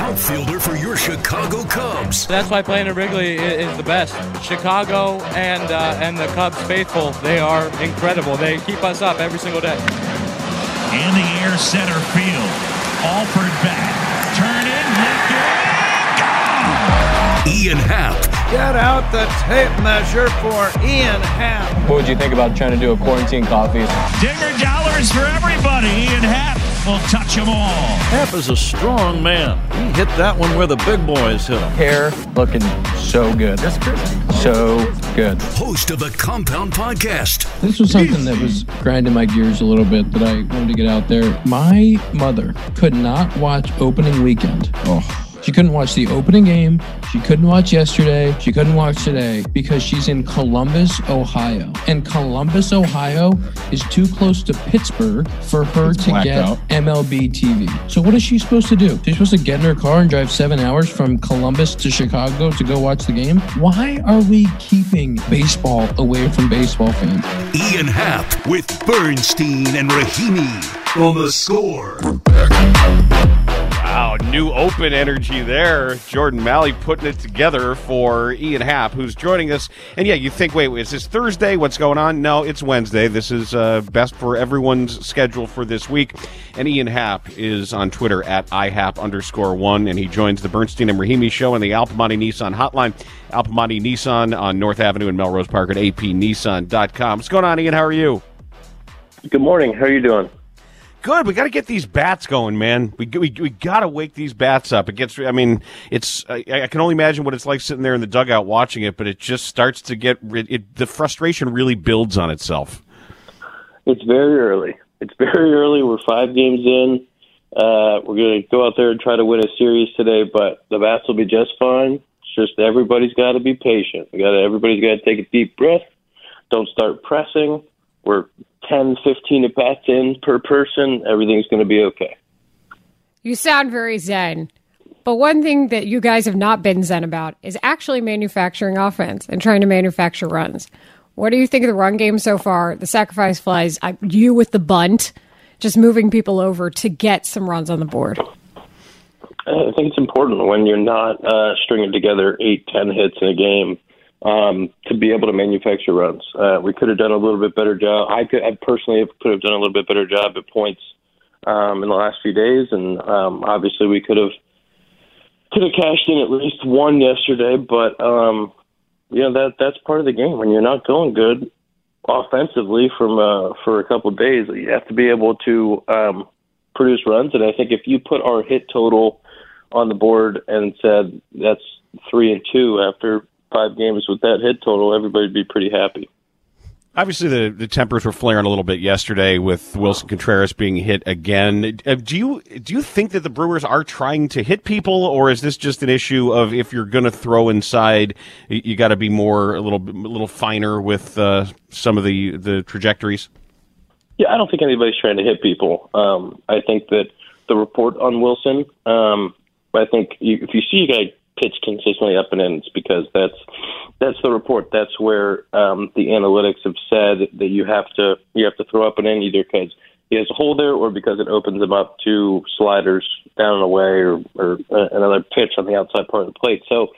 outfielder for your Chicago Cubs. That's why playing at Wrigley is the best. Chicago and the Cubs faithful, they are incredible. They keep us up every single day. In the air center field, Alford back, turn in, left there, go! Ian Happ. Get out the tape measure for Ian Happ. What would you think about trying to do a quarantine coffee? Dinger dollars for everybody, Ian Happ. We'll touch them all. Happ is a strong man. He hit that one where the big boys hit him. Hair looking so good. That's crazy. So good. Host of the Compound Podcast. This was something that was grinding my gears a little bit that I wanted to get out there. My mother could not watch opening weekend. Oh. She couldn't watch the opening game. She couldn't watch yesterday. She couldn't watch today because she's in Columbus, Ohio. And Columbus, Ohio is too close to Pittsburgh for her to get MLB TV. So what is she supposed to do? She's supposed to get in her car and drive 7 hours from Columbus to Chicago to go watch the game? Why are we keeping baseball away from baseball fans? Ian Happ with Bernstein and Rahimi on The Score. Wow, new open energy there. Jordan Malley putting it together for Ian Happ, who's joining us. And yeah, you think, wait, is this Thursday? What's going on? No, it's Wednesday. This is best for everyone's schedule for this week. And Ian Happ is on Twitter at IHapp_1, and he joins the Bernstein and Rahimi show and the Alpamani Nissan hotline. Alpamani Nissan on North Avenue in Melrose Park at APNissan.com. What's going on, Ian? How are you? Good morning. How are you doing? Good. We got to get these bats going, man. We got to wake these bats up. It gets. I mean, it's. I can only imagine what it's like sitting there in the dugout watching it. But it just starts to get. The frustration really builds on itself. It's very early. We're 5 games in. We're going to go out there and try to win a series today. But the bats will be just fine. It's just everybody's got to be patient. Everybody's got to take a deep breath. Don't start pressing. We're 10, 15 at-bats in per person. Everything's going to be okay. You sound very zen. But one thing that you guys have not been zen about is actually manufacturing offense and trying to manufacture runs. What do you think of the run game so far? The sacrifice flies, you with the bunt, just moving people over to get some runs on the board. I think it's important when you're not stringing together 8-10 hits in a game. To be able to manufacture runs. We could have done a little bit better job. I personally could have done a little bit better job at points in the last few days, and obviously we could have cashed in at least one yesterday, but that's part of the game. When you're not going good offensively for a couple of days, you have to be able to produce runs, and I think if you put our hit total on the board and said that's 3-2 after 5 games with that hit total, everybody'd be pretty happy. Obviously, the tempers were flaring a little bit yesterday with Wilson Contreras being hit again. Do you think that the Brewers are trying to hit people, or is this just an issue of if you're going to throw inside, you got to be a little finer with some of the trajectories? Yeah, I don't think anybody's trying to hit people. I think that the report on Wilson, I think if you see a guy pitch consistently up and in, it's because that's the report. That's where the analytics have said that you have to throw up and in either because he has a hole there or because it opens him up to sliders down and away or another pitch on the outside part of the plate. So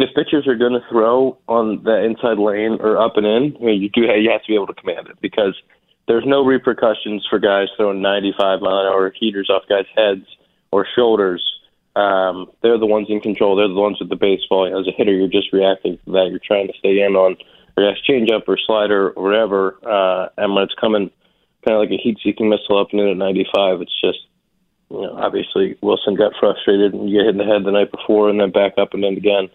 if pitchers are going to throw on the inside lane or up and in, you have to be able to command it because there's no repercussions for guys throwing 95-mile-an-hour heaters off guys' heads or shoulders. They're the ones in control. They're the ones with the baseball. As a hitter, you're just reacting to that. You're trying to stay in on your next changeup or slider or whatever. And when it's coming kind of like a heat-seeking missile up and in at 95. It's just, you know, obviously Wilson got frustrated and you get hit in the head the night before and then back up and in again.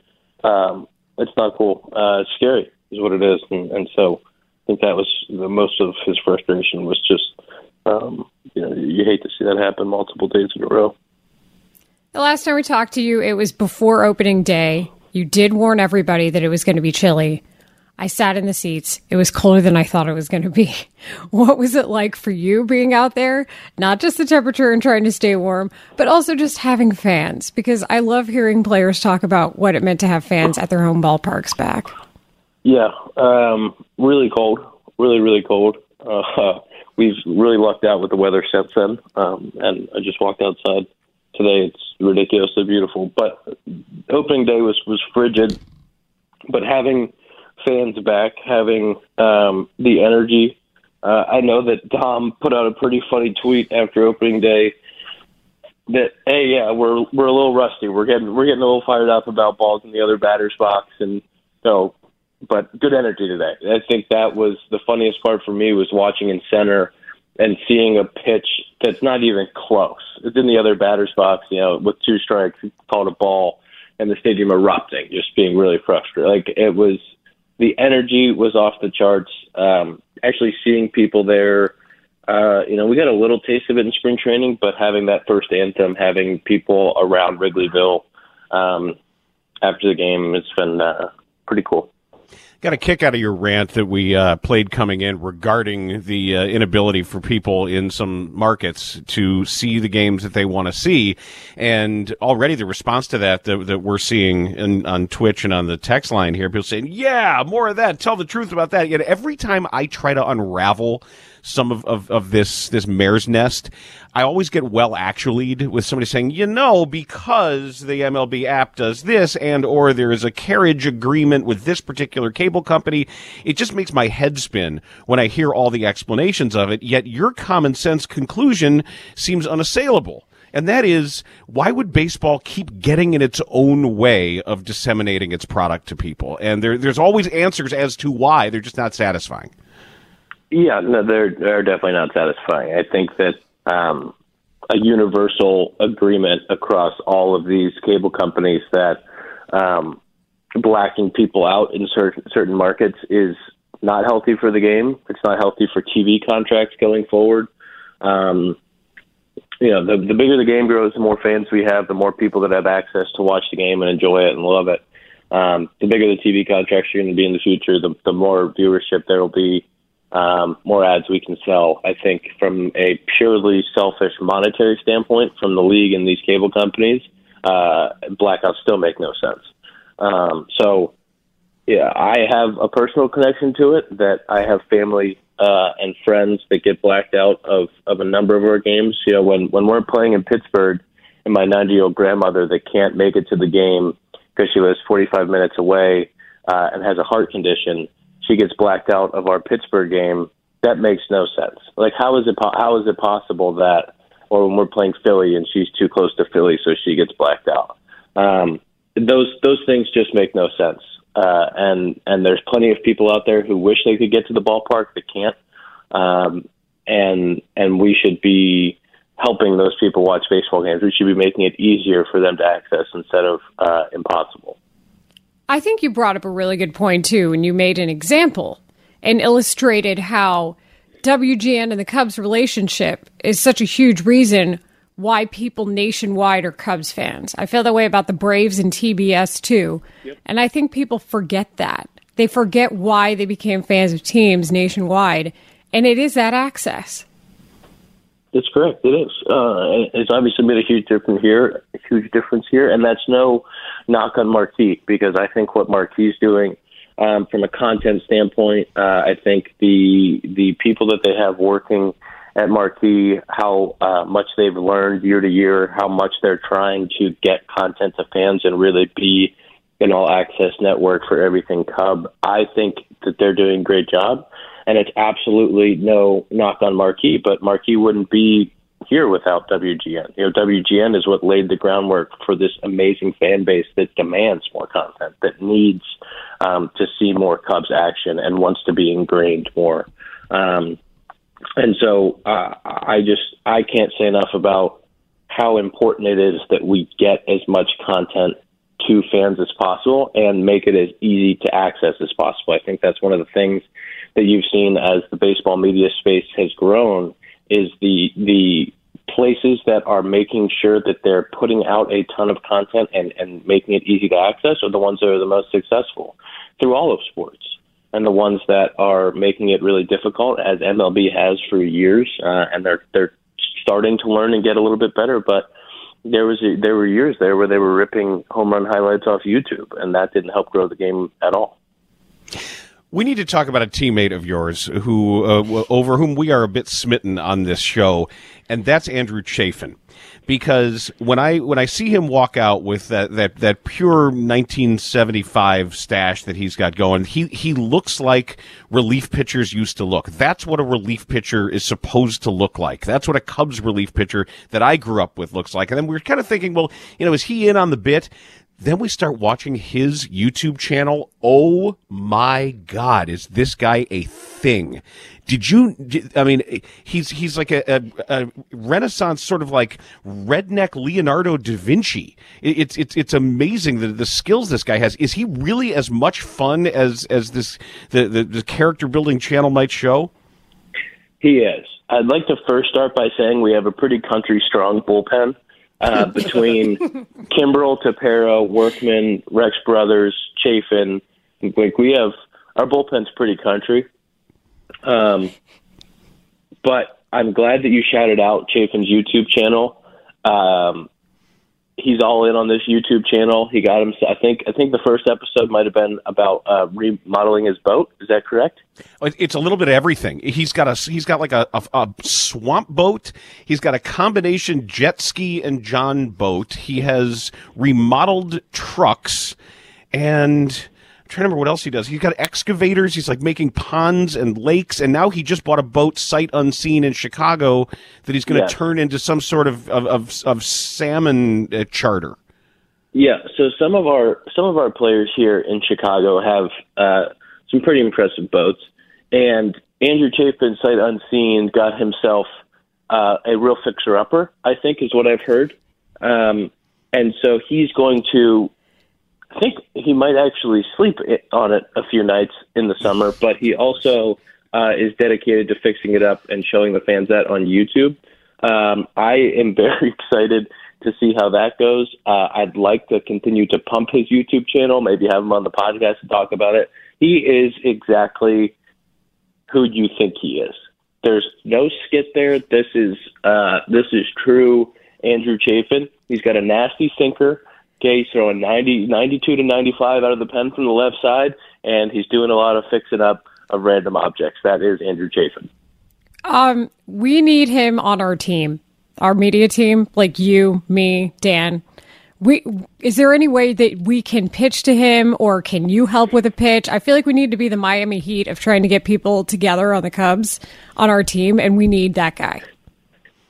It's not cool. It's scary is what it is. And so I think that was the most of his frustration was just, you know, you hate to see that happen multiple days in a row. The last time we talked to you, it was before opening day. You did warn everybody that it was going to be chilly. I sat in the seats. It was colder than I thought it was going to be. What was it like for you being out there? Not just the temperature and trying to stay warm, but also just having fans, because I love hearing players talk about what it meant to have fans at their home ballparks back. Yeah, really cold, really cold. We've really lucked out with the weather since then, and I just walked outside today. It's ridiculously beautiful, but opening day was frigid, but having fans back, having the energy. I know that Tom put out a pretty funny tweet after opening day that, hey, yeah, we're a little rusty. We're getting a little fired up about balls in the other batter's box, and so, but good energy today. I think that was the funniest part for me was watching in center and seeing a pitch that's not even close. It's in the other batter's box, you know, with two strikes, called a ball, and the stadium erupting, just being really frustrated. Like it was. The energy was off the charts. Actually seeing people there, you know, we got a little taste of it in spring training, but having that first anthem, having people around Wrigleyville after the game, it's been pretty cool. Got a kick out of your rant that we played coming in regarding the inability for people in some markets to see the games that they want to see. And already the response to that we're seeing on Twitch and on the text line here, people saying, yeah, more of that. Tell the truth about that. Yet every time I try to unravel some of this mare's nest, I always get well actually'd with somebody saying, you know, because the MLB app does this and or there is a carriage agreement with this particular cable company. It just makes my head spin when I hear all the explanations of it, yet your common sense conclusion seems unassailable. And that is, why would baseball keep getting in its own way of disseminating its product to people? And there's always answers as to why. They're just not satisfying. Yeah, no, they're definitely not satisfying. I think that a universal agreement across all of these cable companies that blacking people out in certain markets is not healthy for the game. It's not healthy for TV contracts going forward. You know, the bigger the game grows, the more fans we have, the more people that have access to watch the game and enjoy it and love it. The bigger the TV contracts are going to be in the future, the more viewership there will be. More ads we can sell. I think from a purely selfish monetary standpoint from the league and these cable companies, blackouts still make no sense. So, yeah, I have a personal connection to it that I have family and friends that get blacked out of a number of our games. You know, when we're playing in Pittsburgh and my 90-year-old grandmother that can't make it to the game because she lives 45 minutes away and has a heart condition, she gets blacked out of our Pittsburgh game. That makes no sense. Like, how is it possible that, or when we're playing Philly and she's too close to Philly, so she gets blacked out? Those things just make no sense. And there's plenty of people out there who wish they could get to the ballpark that can't. And we should be helping those people watch baseball games. We should be making it easier for them to access instead of impossible. I think you brought up a really good point, too, and you made an example and illustrated how WGN and the Cubs relationship is such a huge reason why people nationwide are Cubs fans. I feel that way about the Braves and TBS, too. Yep. And I think people forget that. They forget why they became fans of teams nationwide, and it is that access. That's correct. It is. It's obviously made a huge difference here, and that's no knock on Marquee, because I think what Marquee's doing from a content standpoint, I think the people that they have working at Marquee, how much they've learned year to year, how much they're trying to get content to fans and really be an all-access network for everything Cub. I think that they're doing a great job. And it's absolutely no knock on Marquee, but Marquee wouldn't be here without WGN. You know, WGN is what laid the groundwork for this amazing fan base that demands more content, that needs to see more Cubs action and wants to be ingrained more. And so I can't say enough about how important it is that we get as much content to fans as possible and make it as easy to access as possible. I think that's one of the things that you've seen as the baseball media space has grown is the places that are making sure that they're putting out a ton of content and making it easy to access are the ones that are the most successful through all of sports. And the ones that are making it really difficult, as MLB has for years, and they're starting to learn and get a little bit better. But there were years there where they were ripping home run highlights off YouTube, and that didn't help grow the game at all. We need to talk about a teammate of yours who over whom we are a bit smitten on this show, and that's Andrew Chafin. Because when I see him walk out with that pure 1975 stash that he's got going, he looks like relief pitchers used to look. That's what a relief pitcher is supposed to look like. That's what a Cubs relief pitcher that I grew up with looks like. And then we were kind of thinking, well, you know, is he in on the bit? Then we start watching his YouTube channel. Oh my God, is this guy a thing? I mean, he's like a Renaissance sort of like redneck Leonardo da Vinci. It's amazing the skills this guy has. Is he really as much fun as this the character building channel might show? He is. I'd like to first start by saying we have a pretty country strong bullpen. Between Kimbrel, Tapera, Workman, Rex Brothers, Chafin, like we have our bullpen's pretty country. But I'm glad that you shouted out Chafin's YouTube channel. He's all in on this YouTube channel. He got him. I think the first episode might have been about remodeling his boat. Is that correct? It's a little bit of everything. He's got like a swamp boat. He's got a combination jet ski and John boat. He has remodeled trucks, and I'm trying to remember what else he does. He's got excavators. He's like making ponds and lakes, and now he just bought a boat sight unseen in Chicago that he's going to turn into some sort of salmon charter. Yeah. So some of our players here in Chicago have some pretty impressive boats, and Andrew Chafin, sight unseen, got himself a real fixer-upper, I think is what I've heard. And so he's going to, I think he might actually sleep on it a few nights in the summer, but he also is dedicated to fixing it up and showing the fans that on YouTube. I am very excited to see how that goes. I'd like to continue to pump his YouTube channel, maybe have him on the podcast and talk about it. He is exactly who you think he is. There's no skit there. This is true Andrew Chafin. He's got a nasty sinker. Okay, he's throwing 92 to 95 out of the pen from the left side, and he's doing a lot of fixing up of random objects. That is Andrew Chafin. We need him on our team, our media team, like you, me, Dan. Is there any way that we can pitch to him, or can you help with a pitch? I feel like we need to be the Miami Heat of trying to get people together on the Cubs on our team, and we need that guy.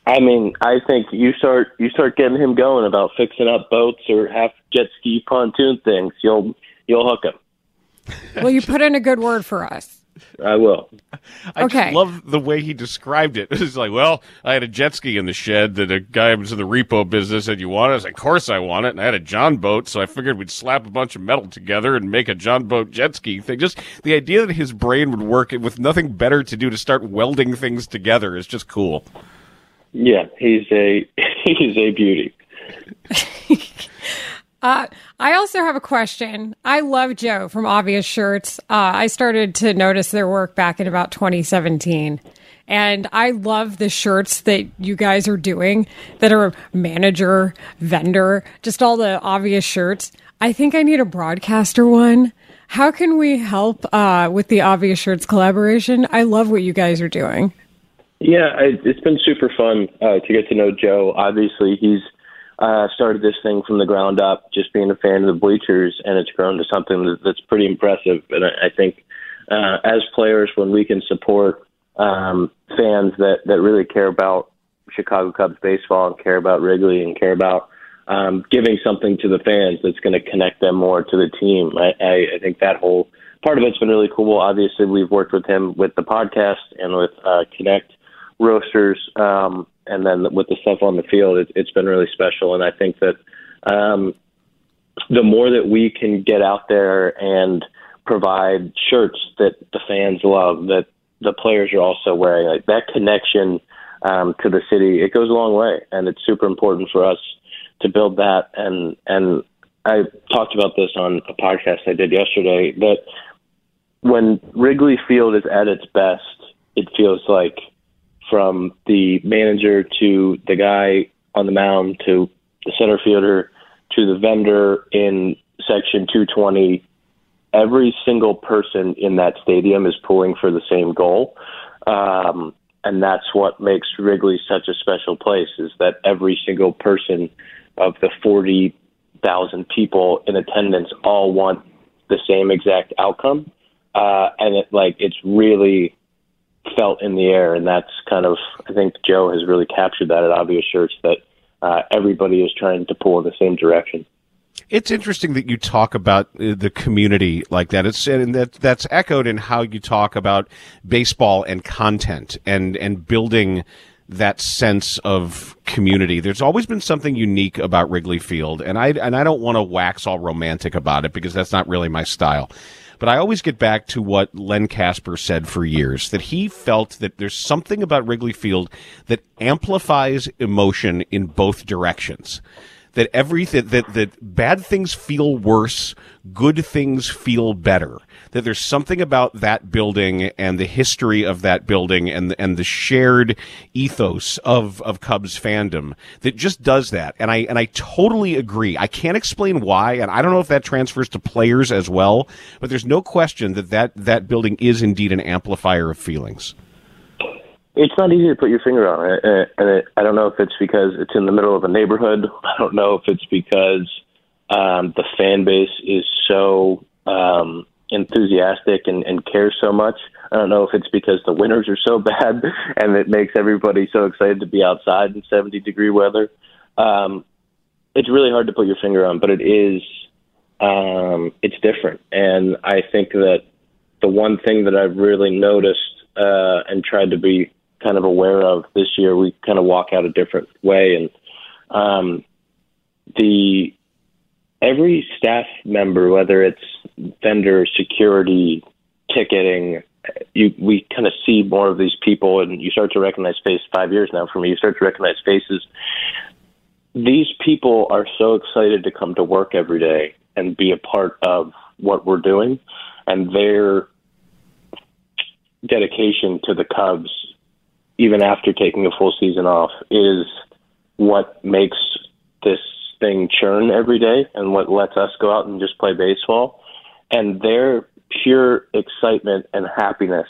I mean, I think you start getting him going about fixing up boats or half jet ski pontoon things. You'll hook him. Well, you put in a good word for us. I will. I just love the way he described it. It's like, well, I had a jet ski in the shed that a guy was in the repo business said, you want it? I was like, of course I want it. And I had a John boat, so I figured we'd slap a bunch of metal together and make a John boat jet ski thing. Just the idea that his brain would work with nothing better to do to start welding things together is just cool. Yeah, he's a beauty. I also have a question. I love Joe from Obvious Shirts. I started to notice their work back in about 2017. And I love the shirts that you guys are doing that are manager, vendor, just all the obvious shirts. I think I need a broadcaster one. How can we help with the Obvious Shirts collaboration? I love what you guys are doing. Yeah, it's been super fun to get to know Joe. Obviously, he's started this thing from the ground up, just being a fan of the bleachers, and it's grown to something that's pretty impressive. And I think as players, when we can support fans that really care about Chicago Cubs baseball and care about Wrigley and care about giving something to the fans that's going to connect them more to the team, I think that whole part of it's been really cool. Obviously, we've worked with him with the podcast and with Connect roasters, and then with the stuff on the field, it's been really special. And I think that the more that we can get out there and provide shirts that the fans love, that the players are also wearing, like that connection to the city, it goes a long way. And it's super important for us to build that. And I talked about this on a podcast I did yesterday, that when Wrigley Field is at its best, it feels like, from the manager to the guy on the mound to the center fielder to the vendor in section 220, every single person in that stadium is pulling for the same goal. And that's what makes Wrigley such a special place, is that every single person of the 40,000 people in attendance all want the same exact outcome. And it's really felt in the air, and that's kind of, I think Joe has really captured that at Obvious Shirts, that everybody is trying to pull in the same direction. It's interesting that you talk about the community like that. That's echoed in how you talk about baseball and content and building that sense of community. There's always been something unique about Wrigley Field, and I don't want to wax all romantic about it because that's not really my style. But I always get back to what Len Kasper said for years, that he felt that there's something about Wrigley Field that amplifies emotion in both directions. That everything, that bad things feel worse, good things feel better. That there's something about that building and the history of that building and the shared ethos of Cubs fandom that just does that. And I totally agree. I can't explain why, and I don't know if that transfers to players as well, but there's no question that building is indeed an amplifier of feelings. It's not easy to put your finger on it, and I don't know if it's because it's in the middle of a neighborhood. I don't know if it's because the fan base is so enthusiastic and cares so much. I don't know if it's because the winters are so bad and it makes everybody so excited to be outside in 70-degree weather. It's really hard to put your finger on, but it is it's different. And I think that the one thing that I've really noticed and tried to be kind of aware of this year, we kind of walk out a different way. And every staff member, whether it's vendor, security, ticketing, we kind of see more of these people, and you start to recognize faces. 5 years now for me, you start to recognize faces. These people are so excited to come to work every day and be a part of what we're doing, and their dedication to the Cubs, even after taking a full season off, is what makes this thing churn every day and what lets us go out and just play baseball. And their pure excitement and happiness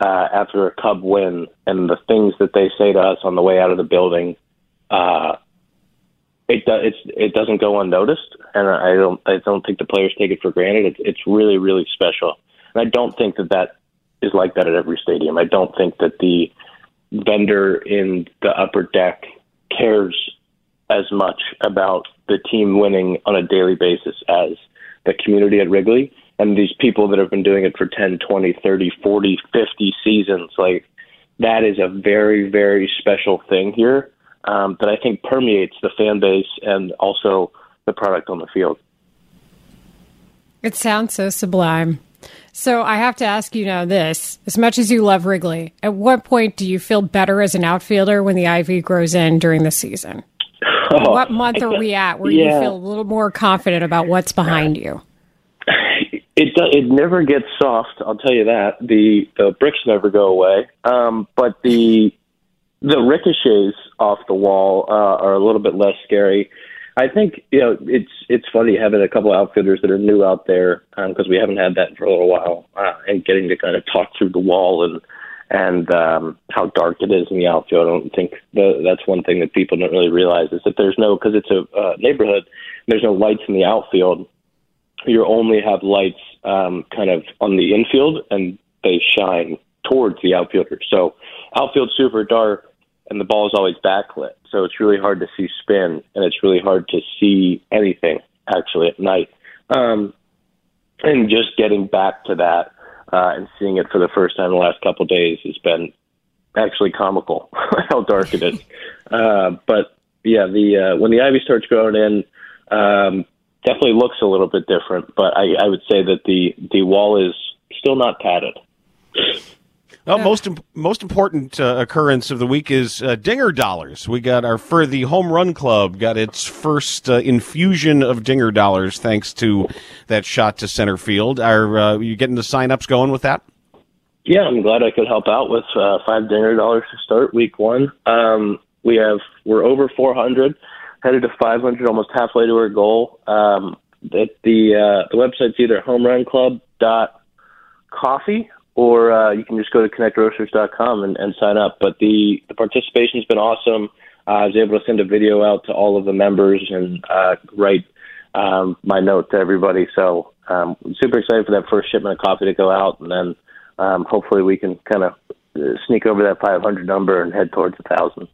after a Cub win, and the things that they say to us on the way out of the building, it doesn't go unnoticed. And I don't think the players take it for granted. It's really, really special. And I don't think that is like that at every stadium. I don't think that the vendor in the upper deck cares as much about the team winning on a daily basis as the community at Wrigley. And these people that have been doing it for 10, 20, 30, 40, 50 seasons, like, that is a very, very special thing here that I think permeates the fan base and also the product on the field. It sounds so sublime. So I have to ask you now this. As much as you love Wrigley, at what point do you feel better as an outfielder when the IV grows in during the season? What month are we at where you feel a little more confident about what's behind you? It never gets soft, I'll tell you that. The bricks never go away. But the ricochets off the wall are a little bit less scary. I think, it's funny having a couple outfielders that are new out there because we haven't had that for a little while and getting to kind of talk through the wall and how dark it is in the outfield. I don't think that's one thing that people don't really realize is that there's no, because it's a neighborhood, there's no lights in the outfield. You only have lights kind of on the infield, and they shine towards the outfielder. So outfield's super dark, and the ball is always backlit. So it's really hard to see spin, and it's really hard to see anything, actually, at night. And just getting back to that and seeing it for the first time in the last couple of days has been actually comical how dark it is. But yeah, the when the ivy starts growing in, definitely looks a little bit different. But I would say that the wall is still not padded. Well, most important occurrence of the week is Dinger Dollars. We got the Home Run Club got its first infusion of Dinger Dollars thanks to that shot to center field. Are you getting the sign-ups going with that? Yeah, I'm glad I could help out with 5 Dinger Dollars to start week one. We're over 400, headed to 500, almost halfway to our goal. The website's either homerunclub.coffee or you can just go to ConnectRoasters.com and sign up. But the participation's been awesome. I was able to send a video out to all of the members and write my note to everybody. So I'm super excited for that first shipment of coffee to go out, and then hopefully we can kind of sneak over that 500 number and head towards 1,000.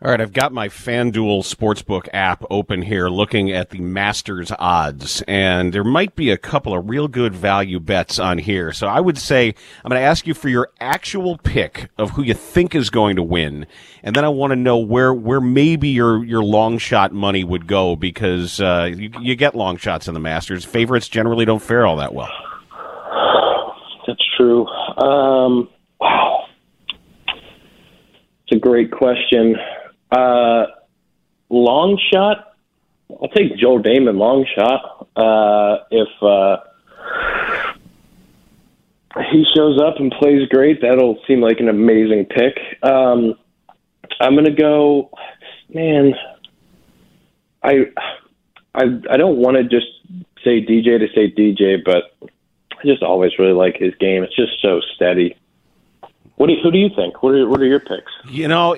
All right, I've got my FanDuel Sportsbook app open here looking at the Masters odds, and there might be a couple of real good value bets on here. So I would say I'm going to ask you for your actual pick of who you think is going to win, and then I want to know where maybe your long shot money would go, because you get long shots in the Masters. Favorites generally don't fare all that well. That's true. Wow. It's a great question. Long shot, I'll take Joel Damon long shot. If he shows up and plays great, that'll seem like an amazing pick. I'm gonna go, man. I don't want to just say DJ to say DJ, but I just always really like his game. It's just so steady. Who do you think? What are your picks? You know,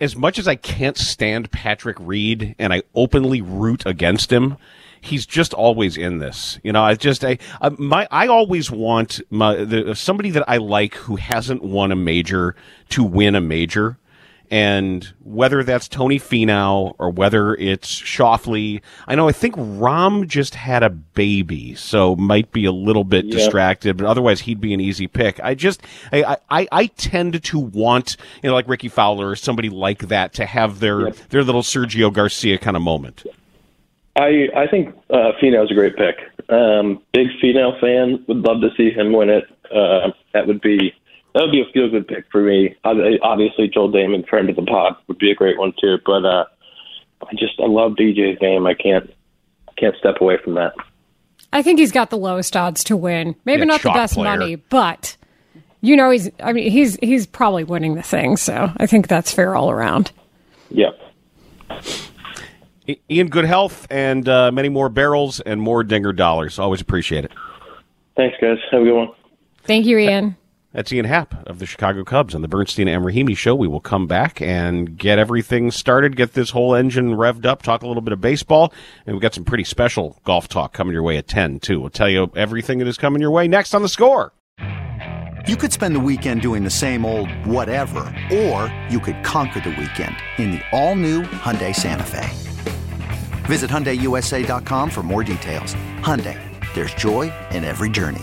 as much as I can't stand Patrick Reed and I openly root against him, he's just always in this. You know, I always want somebody that I like who hasn't won a major to win a major. And whether that's Tony Finau or whether it's Shoffley, I think Rom just had a baby, so might be a little bit distracted, but otherwise he'd be an easy pick. I tend to want, like Ricky Fowler or somebody like that to have their little Sergio Garcia kind of moment. I think Finau's a great pick. Big Finau fan, would love to see him win it. That would be a feel-good pick for me. Obviously, Joel Damon, friend of the pod, would be a great one too. But I love DJ's game. I can't step away from that. I think he's got the lowest odds to win. Maybe not the best money, but he's probably winning the thing. So I think that's fair all around. Yep. Ian, good health and many more barrels and more Dinger Dollars. Always appreciate it. Thanks, guys. Have a good one. Thank you, Ian. That's Ian Happ of the Chicago Cubs on the Bernstein and Rahimi Show. We will come back and get everything started, get this whole engine revved up, talk a little bit of baseball, and we've got some pretty special golf talk coming your way at 10, too. We'll tell you everything that is coming your way next on The Score. You could spend the weekend doing the same old whatever, or you could conquer the weekend in the all-new Hyundai Santa Fe. Visit HyundaiUSA.com for more details. Hyundai, there's joy in every journey.